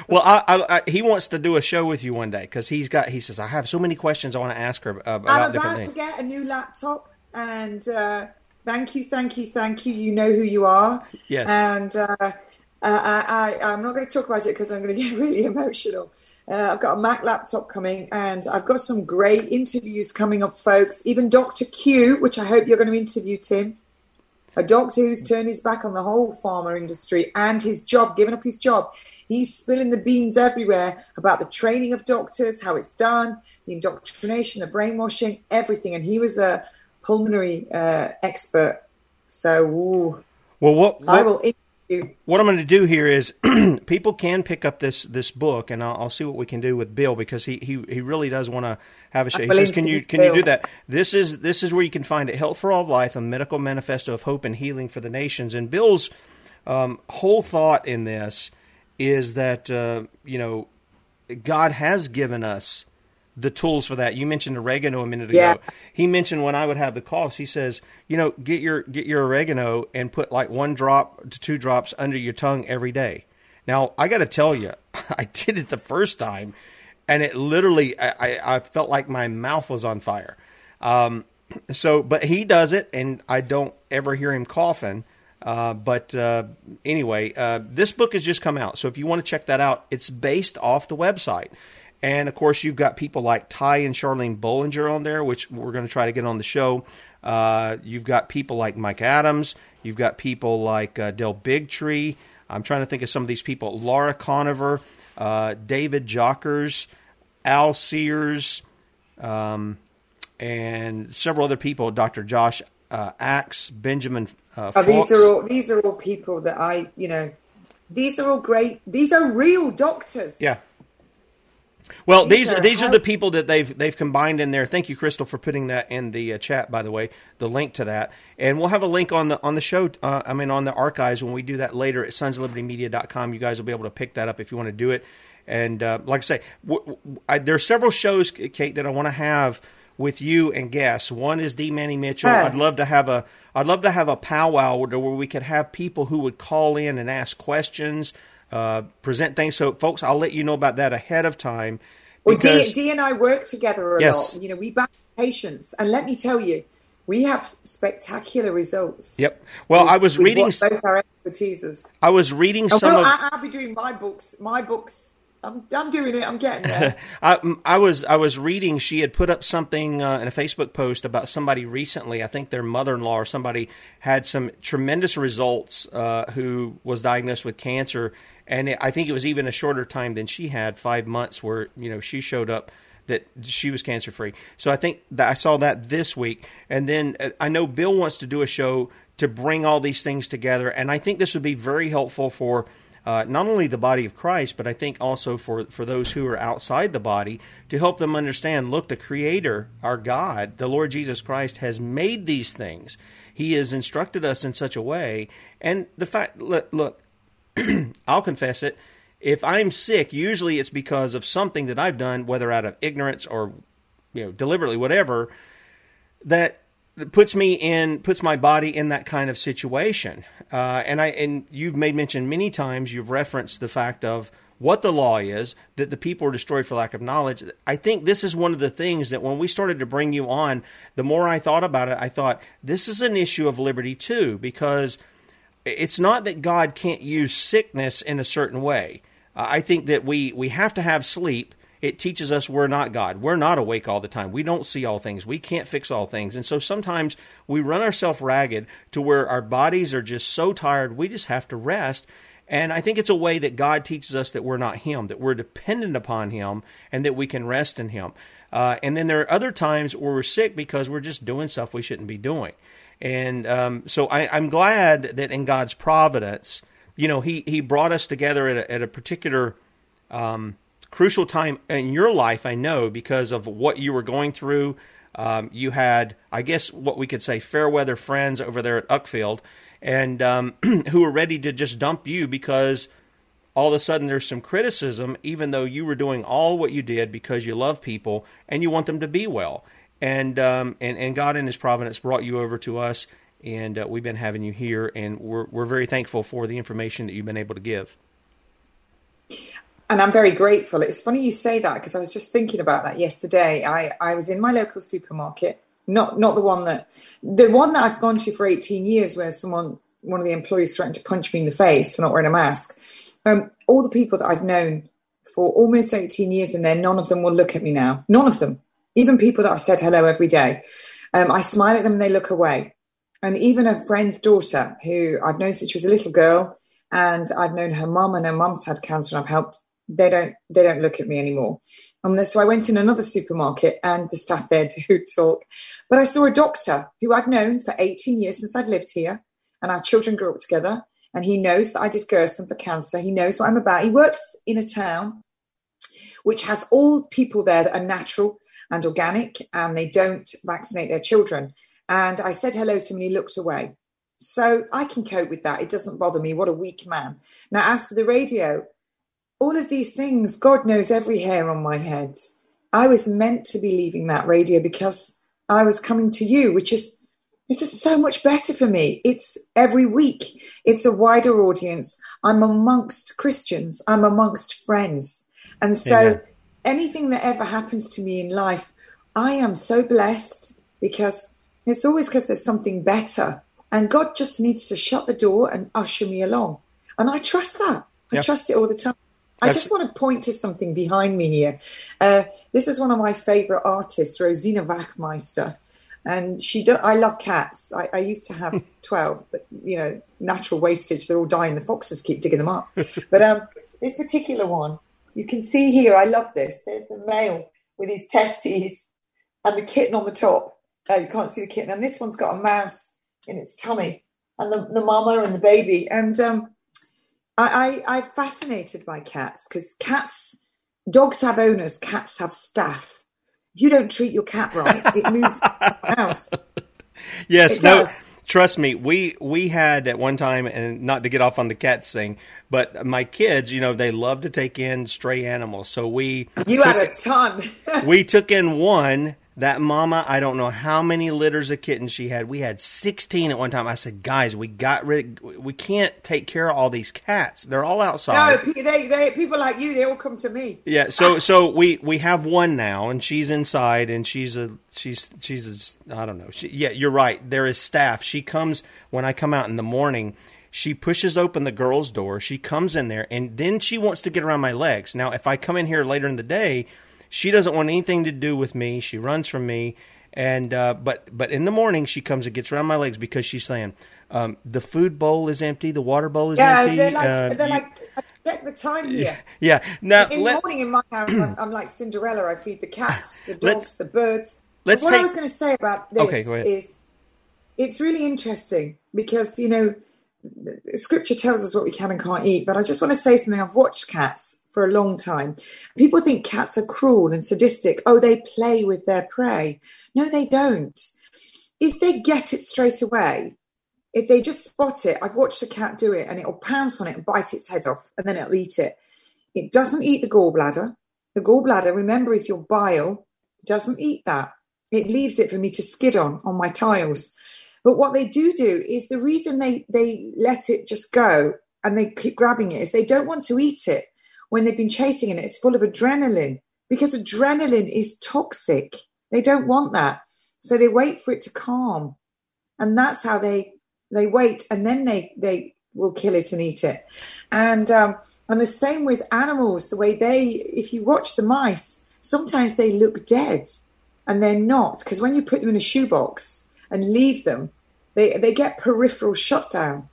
Well, I, I, I, he wants to do a show with you one day because he's got. He says I have so many questions I want to ask her about I'm different things. I'm about to get a new laptop. And uh, thank you, thank you, thank you. You know who you are. Yes. And uh, I, I, I'm not going to talk about it because I'm going to get really emotional. Uh, I've got a Mac laptop coming, and I've got some great interviews coming up, folks. Even Doctor Q, which I hope you're going to interview, Tim. A doctor who's turned his back on the whole pharma industry and his job, giving up his job. He's spilling the beans everywhere about the training of doctors, how it's done, the indoctrination, the brainwashing, everything. And he was a pulmonary uh, expert. So, ooh. Well, what, what I will interview. What I'm going to do here is people can pick up this this book, and I'll, I'll see what we can do with Bill because he he, he really does want to have a show. He says, "Can you can Bill. you do that?" This is this is where you can find it. Health for All of Life: A Medical Manifesto of Hope and Healing for the Nations. And Bill's um, whole thought in this is that uh, you know God has given us the tools for that. You mentioned oregano a minute ago. Yeah. He mentioned when I would have the coughs, he says, you know, get your get your oregano and put like one drop to two drops under your tongue every day. Now, I got to tell you, I did it the first time, and it literally, I, I, I felt like my mouth was on fire. Um, so, but he does it, and I don't ever hear him coughing. Uh, but uh, anyway, uh, this book has just come out. So if you want to check that out, it's based off the website. And, of course, you've got people like Ty and Charlene Bollinger on there, which we're going to try to get on the show. Uh, you've got people like Mike Adams. You've got people like uh, Del Bigtree. I'm trying to think of some of these people. Laura Conover, uh, David Jockers, Al Sears, um, and several other people, Doctor Josh uh, Axe, Benjamin uh, Fox. Oh, these are all, these are all people that I, you know, these are all great. These are real doctors. Yeah. Well, these these are, these are the people that they've they've combined in there. Thank you, Crystal, for putting that in the uh, chat. By the way, the link to that, and we'll have a link on the on the show. Uh, I mean, on the archives when we do that later at sons of liberty media dot com. You guys will be able to pick that up if you want to do it. And uh, like I say, w- w- I, there are several shows, Kate, that I want to have with you and guests. One is D. Manny Mitchell. Hi. I'd love to have a I'd love to have a powwow where we could have people who would call in and ask questions. Uh, present things. So, folks, I'll let you know about that ahead of time. Because... Well, D, D and I work together a yes. lot. You know, we back patients. And let me tell you, we have spectacular results. Yep. Well, we, I was we reading both our expertises. I was reading and some we'll, of... I'll be doing my books, my books I'm I'm doing it. I'm getting there. I, I was I was reading. She had put up something uh, in a Facebook post about somebody recently. I think their mother-in-law or somebody had some tremendous results uh, who was diagnosed with cancer, and it, I think it was even a shorter time than she had, five months, where you know she showed up that she was cancer-free. So I think that I saw that this week, and then uh, I know Bill wants to do a show to bring all these things together, and I think this would be very helpful for. Uh, not only the body of Christ, but I think also for, for those who are outside the body, to help them understand, look, the Creator, our God, the Lord Jesus Christ, has made these things. He has instructed us in such a way. And the fact, look, look I'll confess it, if I'm sick, usually it's because of something that I've done, whether out of ignorance or you know deliberately, whatever, that puts me in, puts my body in that kind of situation. Uh, and I, and you've made mention many times, you've referenced the fact of what the law is, that the people are destroyed for lack of knowledge. I think this is one of the things that when we started to bring you on, the more I thought about it, I thought this is an issue of liberty too, because it's not that God can't use sickness in a certain way. Uh, I think that we, we have to have sleep. It teaches us we're not God. We're not awake all the time. We don't see all things. We can't fix all things. And so sometimes we run ourselves ragged to where our bodies are just so tired, we just have to rest. And I think it's a way that God teaches us that we're not Him, that we're dependent upon Him, and that we can rest in Him. Uh, and then there are other times where we're sick because we're just doing stuff we shouldn't be doing. And um, so I, I'm glad that in God's providence, you know, He, he brought us together at a, at a particular um crucial time in your life, I know, because of what you were going through. Um, you had, I guess, what we could say, fair weather friends over there at Uckfield, and um, who were ready to just dump you because all of a sudden there's some criticism, even though you were doing all what you did because you love people and you want them to be well. And um, and, and God in His providence brought you over to us, and uh, we've been having you here, and we're we're very thankful for the information that you've been able to give. And I'm very grateful. It's funny you say that, because I was just thinking about that yesterday. I, I was in my local supermarket, not not the one that, the one that I've gone to for eighteen years, where someone, one of the employees threatened to punch me in the face for not wearing a mask. Um, all the people that I've known for almost eighteen years in there, none of them will look at me now. None of them. Even people that I've said hello every day. Um, I smile at them and they look away. And even a friend's daughter, who I've known since she was a little girl, and I've known her mum, and her mum's had cancer, and I've helped. They don't they don't look at me anymore. Um, so I went in another supermarket, and the staff there do talk. But I saw a doctor who I've known for eighteen years since I've lived here, and our children grew up together, and he knows that I did Gerson for cancer. He knows what I'm about. He works in a town which has all people there that are natural and organic, and they don't vaccinate their children. And I said hello to him, and he looked away. So I can cope with that. It doesn't bother me. What a weak man. Now, as for the radio, all of these things, God knows every hair on my head. I was meant to be leaving that radio because I was coming to you, which is, this is so much better for me. It's every week. It's a wider audience. I'm amongst Christians. I'm amongst friends. And so yeah. Anything that ever happens to me in life, I am so blessed, because it's always because there's something better. And God just needs to shut the door and usher me along. And I trust that. I yeah. trust it all the time. I just want to point to something behind me here. Uh, this is one of my favorite artists, Rosina Wachmeister. And she. Do- I love cats. I-, I used to have twelve, but, you know, natural wastage. They're all dying. The foxes keep digging them up. But um, this particular one, you can see here, I love this. There's the male with his testes and the kitten on the top. Oh, you can't see the kitten. And this one's got a mouse in its tummy, and the, the mama and the baby. And um I, I, I'm fascinated by cats, because cats, dogs have owners, cats have staff. If you don't treat your cat right, it moves out of the house. Yes, it no, does. Trust me. We we had at one time, and not to get off on the cats thing, but my kids, you know, they love to take in stray animals. So we you had a ton. We took in one. That mama, I don't know how many litters of kittens she had. We had sixteen at one time. I said, guys, we got rid. We can't take care of all these cats. They're all outside. No, they, they, people like you, they all come to me. Yeah, so so we, we have one now, and she's inside, and she's a she's she's a, I don't know. She, yeah, you're right. There is staff. She comes when I come out in the morning. She pushes open the girl's door. She comes in there, and then she wants to get around my legs. Now, if I come in here later in the day, she doesn't want anything to do with me. She runs from me. And uh, but but in the morning, she comes and gets around my legs because she's saying, um, the food bowl is empty, the water bowl is yeah, empty. Yeah, they're like, uh, they're like I check the time here. Yeah. Now, in let, the morning in my house, I'm, I'm like Cinderella. I feed the cats, the dogs, the birds. Let's what take, I was going to say about this okay, go ahead. Is it's really interesting because, you know, Scripture tells us what we can and can't eat, but I just want to say something. I've watched cats for a long time. People think cats are cruel and sadistic. Oh, they play with their prey. No, they don't. If they get it straight away, if they just spot it, I've watched a cat do it, and it'll pounce on it and bite its head off, and then it'll eat it. It doesn't eat the gallbladder. The gallbladder, remember, is your bile. It doesn't eat that. It leaves it for me to skid on on my tiles. But what they do do is the reason they, they let it just go and they keep grabbing it is they don't want to eat it when they've been chasing it. It's full of adrenaline because adrenaline is toxic. They don't want that. So they wait for it to calm. And that's how they they wait. And then they, they will kill it and eat it. And, um, and the same with animals, the way they, if you watch the mice, sometimes they look dead and they're not. Because when you put them in a shoebox and leave them, they they get peripheral shutdown,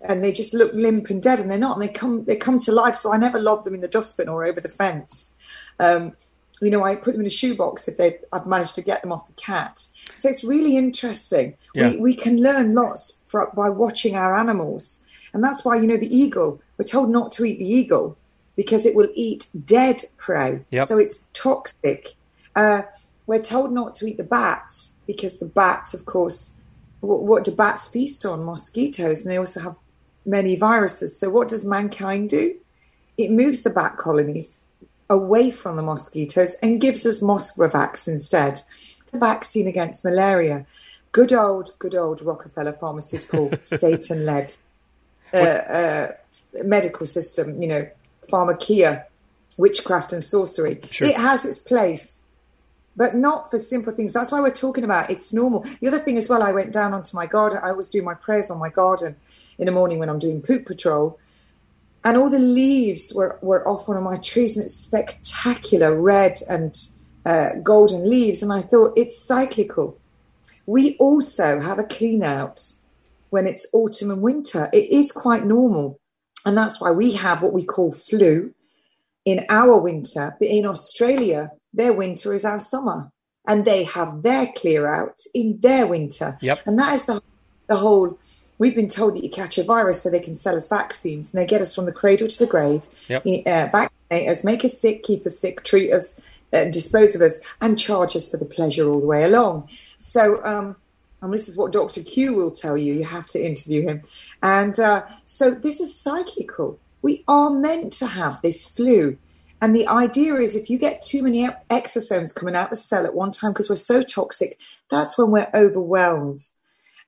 and they just look limp and dead, and they're not, and they come they come to life. So I never lob them in the dustbin or over the fence. Um, you know, I put them in a shoebox if they I've managed to get them off the cat. So it's really interesting. Yeah. We we can learn lots for, by watching our animals, and that's why, you know, the eagle. We're told not to eat the eagle because it will eat dead prey. Yep. So it's toxic. Uh, we're told not to eat the bats. Because the bats, of course, what, what do bats feast on? Mosquitoes, and they also have many viruses. So what does mankind do? It moves the bat colonies away from the mosquitoes and gives us Mosquiravax instead, the vaccine against malaria. Good old, good old Rockefeller pharmaceutical, Satan-led uh, uh, medical system, you know, pharmakia, witchcraft and sorcery. Sure. It has its place. But not for simple things. That's why we're talking about it's normal. The other thing as well, I went down onto my garden. I always do my prayers on my garden in the morning when I'm doing poop patrol. And all the leaves were, were off one of my trees, and it's spectacular red and uh, golden leaves. And I thought, it's cyclical. We also have a clean out when it's autumn and winter. It is quite normal. And that's why we have what we call flu in our winter. But in Australia, their winter is our summer, and they have their clear out in their winter. Yep. And that is the, the whole, we've been told that you catch a virus so they can sell us vaccines, and they get us from the cradle to the grave, yep. uh, vaccinate us, make us sick, keep us sick, treat us, uh, dispose of us, and charge us for the pleasure all the way along. So, um, and this is what Doctor Q will tell you, you have to interview him. And uh, so this is cyclical. We are meant to have this flu. And the idea is if you get too many exosomes coming out the cell at one time because we're so toxic, that's when we're overwhelmed,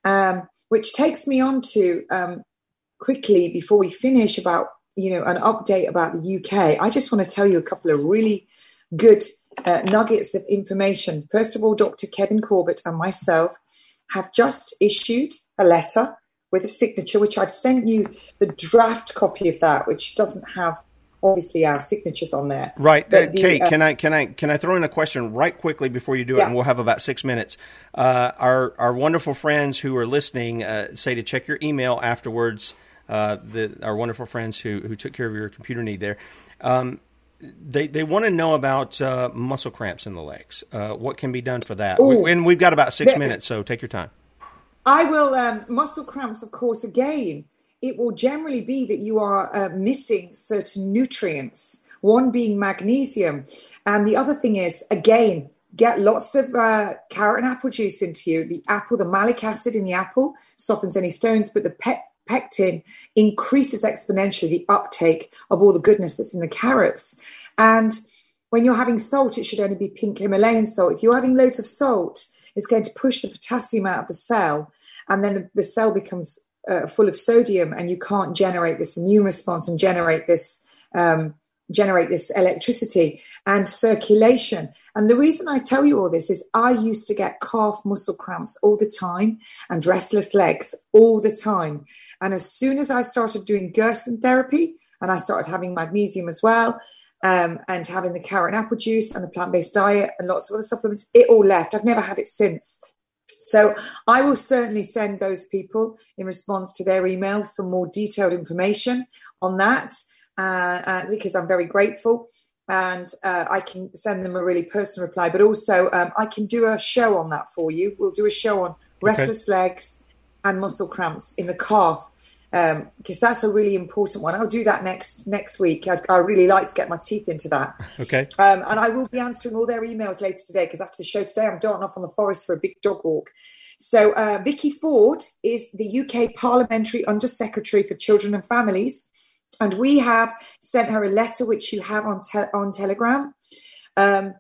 um, which takes me on to um, quickly before we finish about, you know, an update about the U K. I just want to tell you a couple of really good uh, nuggets of information. First of all, Doctor Kevin Corbett and myself have just issued a letter with a signature, which I've sent you the draft copy of that, which doesn't have obviously our signatures on there. Right. Uh, the, Kate, uh, can I can I can I throw in a question right quickly before you do it? Yeah. And we'll have about six minutes. Uh, our our wonderful friends who are listening uh, say to check your email afterwards. Uh, the, our wonderful friends who who took care of your computer need there. Um, they they want to know about uh, muscle cramps in the legs. Uh, what can be done for that? We, and we've got about six the, minutes, so take your time. I will um, muscle cramps, of course, again. It will generally be that you are uh, missing certain nutrients, one being magnesium. And the other thing is, again, get lots of uh, carrot and apple juice into you. The apple, the malic acid in the apple softens any stones, but the pe- pectin increases exponentially the uptake of all the goodness that's in the carrots. And when you're having salt, it should only be pink Himalayan salt. If you're having loads of salt, it's going to push the potassium out of the cell, and then the cell becomes Uh, full of sodium, and you can't generate this immune response and generate this um, generate this electricity and circulation. And the reason I tell you all this is I used to get calf muscle cramps all the time and restless legs all the time. And as soon as I started doing Gerson therapy, and I started having magnesium as well, um, and having the carrot and apple juice and the plant-based diet and lots of other supplements, it all left. I've never had it since. So I will certainly send those people in response to their email some more detailed information on that, uh, uh, because I'm very grateful. And uh, I can send them a really personal reply. But also um, I can do a show on that for you. We'll do a show on restless okay. legs and muscle cramps in the calf, um, because that's a really important one. I'll do that next next week. I'd, I really like to get my teeth into that. Okay. Um, and I will be answering all their emails later today, because after the show today, I'm darting off on the forest for a big dog walk. So uh, Vicky Ford is the U K Parliamentary Undersecretary for Children and Families. And we have sent her a letter, which you have on te- on Telegram, um,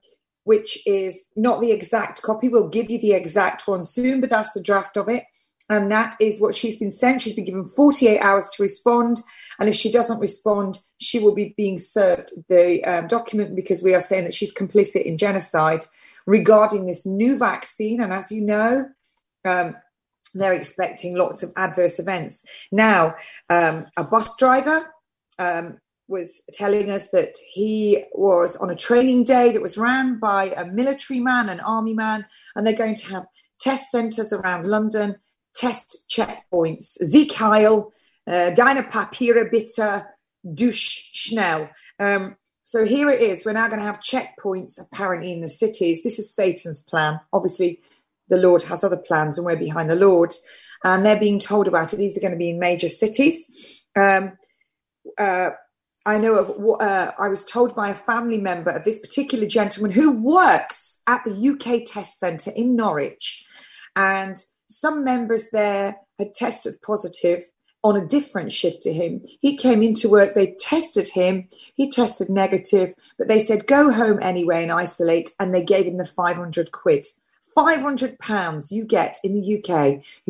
which is not the exact copy. We'll give you the exact one soon, but that's the draft of it. And that is what she's been sent. She's been given forty-eight hours to respond. And if she doesn't respond, she will be being served the um, document, because we are saying that she's complicit in genocide regarding this new vaccine. And as you know, um, they're expecting lots of adverse events. Now, um, a bus driver... Um, was telling us that he was on a training day that was ran by a military man, an army man, and they're going to have test centres around London, test checkpoints, Zikheil, uh, Deine Papiere bitte, durch schnell. Um, so here it is. We're now going to have checkpoints apparently in the cities. This is Satan's plan. Obviously, the Lord has other plans and we're behind the Lord. And they're being told about it. These are going to be in major cities. Um Uh, I know of, uh, I was told by a family member of this particular gentleman who works at the U K test centre in Norwich, and some members there had tested positive on a different shift to him. He came into work, they tested him, he tested negative, but they said go home anyway and isolate, and they gave him the five hundred quid. five hundred pounds you get in the U K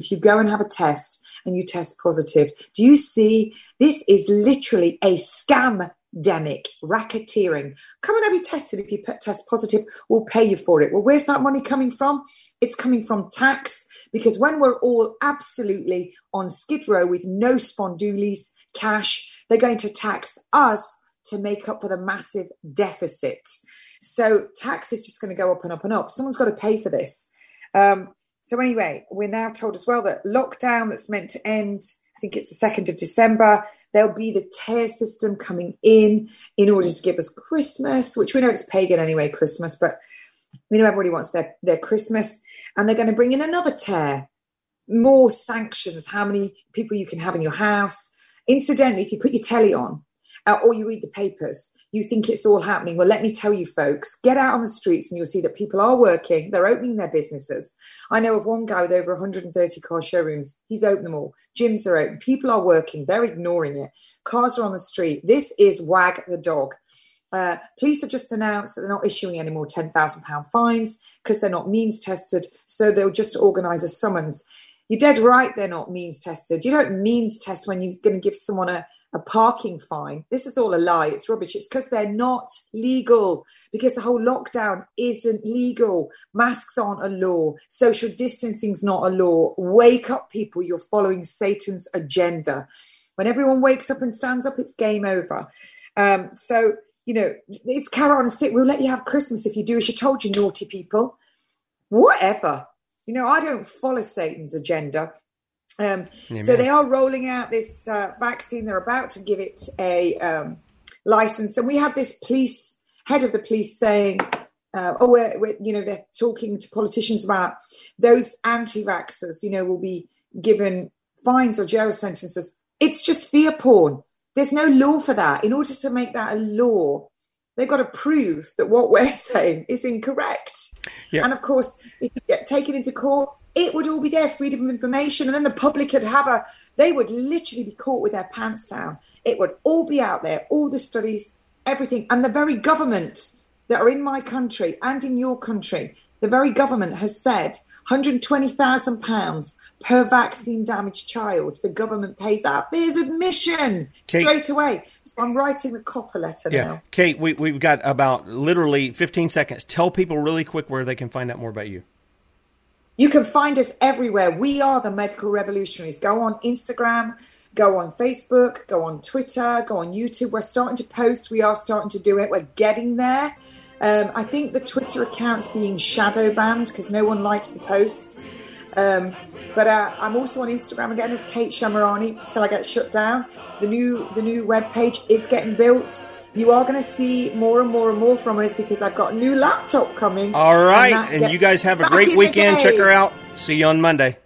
if you go and have a test and you test positive. Do you see? This is literally a scamdemic, racketeering. Come and have you tested. If you test positive, we'll pay you for it. Well, where's that money coming from? It's coming from tax, because when we're all absolutely on skid row with no spondulis cash, they're going to tax us to make up for the massive deficit. So tax is just going to go up and up and up. Someone's got to pay for this. Um, So anyway, we're now told as well that lockdown that's meant to end, I think it's the second of December, there'll be the tear system coming in in order to give us Christmas, which we know it's pagan anyway, Christmas, but we know everybody wants their, their Christmas. And they're going to bring in another tear, more sanctions, how many people you can have in your house. Incidentally, if you put your telly on, Uh, or you read the papers, you think it's all happening. Well, let me tell you, folks, get out on the streets and you'll see that people are working. They're opening their businesses. I know of one guy with over one hundred thirty car showrooms. He's opened them all. Gyms are open. People are working. They're ignoring it. Cars are on the street. This is wag the dog. Uh, police have just announced that they're not issuing any more ten thousand pounds fines because they're not means tested. So they'll just organise a summons. You're dead right they're not means tested. You don't means test when you're going to give someone a a parking fine. This is all a lie. It's rubbish. It's because they're not legal, because the whole lockdown isn't legal. Masks aren't a law. Social distancing's not a law. Wake up, people. You're following Satan's agenda. When everyone wakes up and stands up, it's game over. Um, so, you know, it's carrot on a stick. We'll let you have Christmas if you do as you're told, you naughty people. Whatever. You know, I don't follow Satan's agenda. Um, so they are rolling out this uh, vaccine. They're about to give it a um, license. And we had this police, head of the police saying, uh, oh, we're, we're, you know, they're talking to politicians about those anti-vaxxers, you know, will be given fines or jail sentences. It's just fear porn. There's no law for that. In order to make that a law, they've got to prove that what we're saying is incorrect. Yeah. And of course, if you get taken into court, it would all be their freedom of information. And then the public could have a, they would literally be caught with their pants down. It would all be out there, all the studies, everything. And the very government that are in my country and in your country, the very government has said, one hundred twenty thousand pounds per vaccine-damaged child the government pays out. There's admission Kate, straight away. So I'm writing the copper letter yeah. now. Kate, we, we've got about literally fifteen seconds. Tell people really quick where they can find out more about you. You can find us everywhere. We are the Medical Revolutionaries. Go on Instagram, go on Facebook, go on Twitter, go on YouTube. We're starting to post. We are starting to do it. We're getting there. Um, I think the Twitter account's being shadow banned because no one likes the posts. Um, but uh, I'm also on Instagram again as Kate Shemirani until I get shut down. The new the new webpage is getting built. You are going to see more and more and more from us because I've got a new laptop coming. All right. And, and you guys have a great weekend. Check her out. See you on Monday.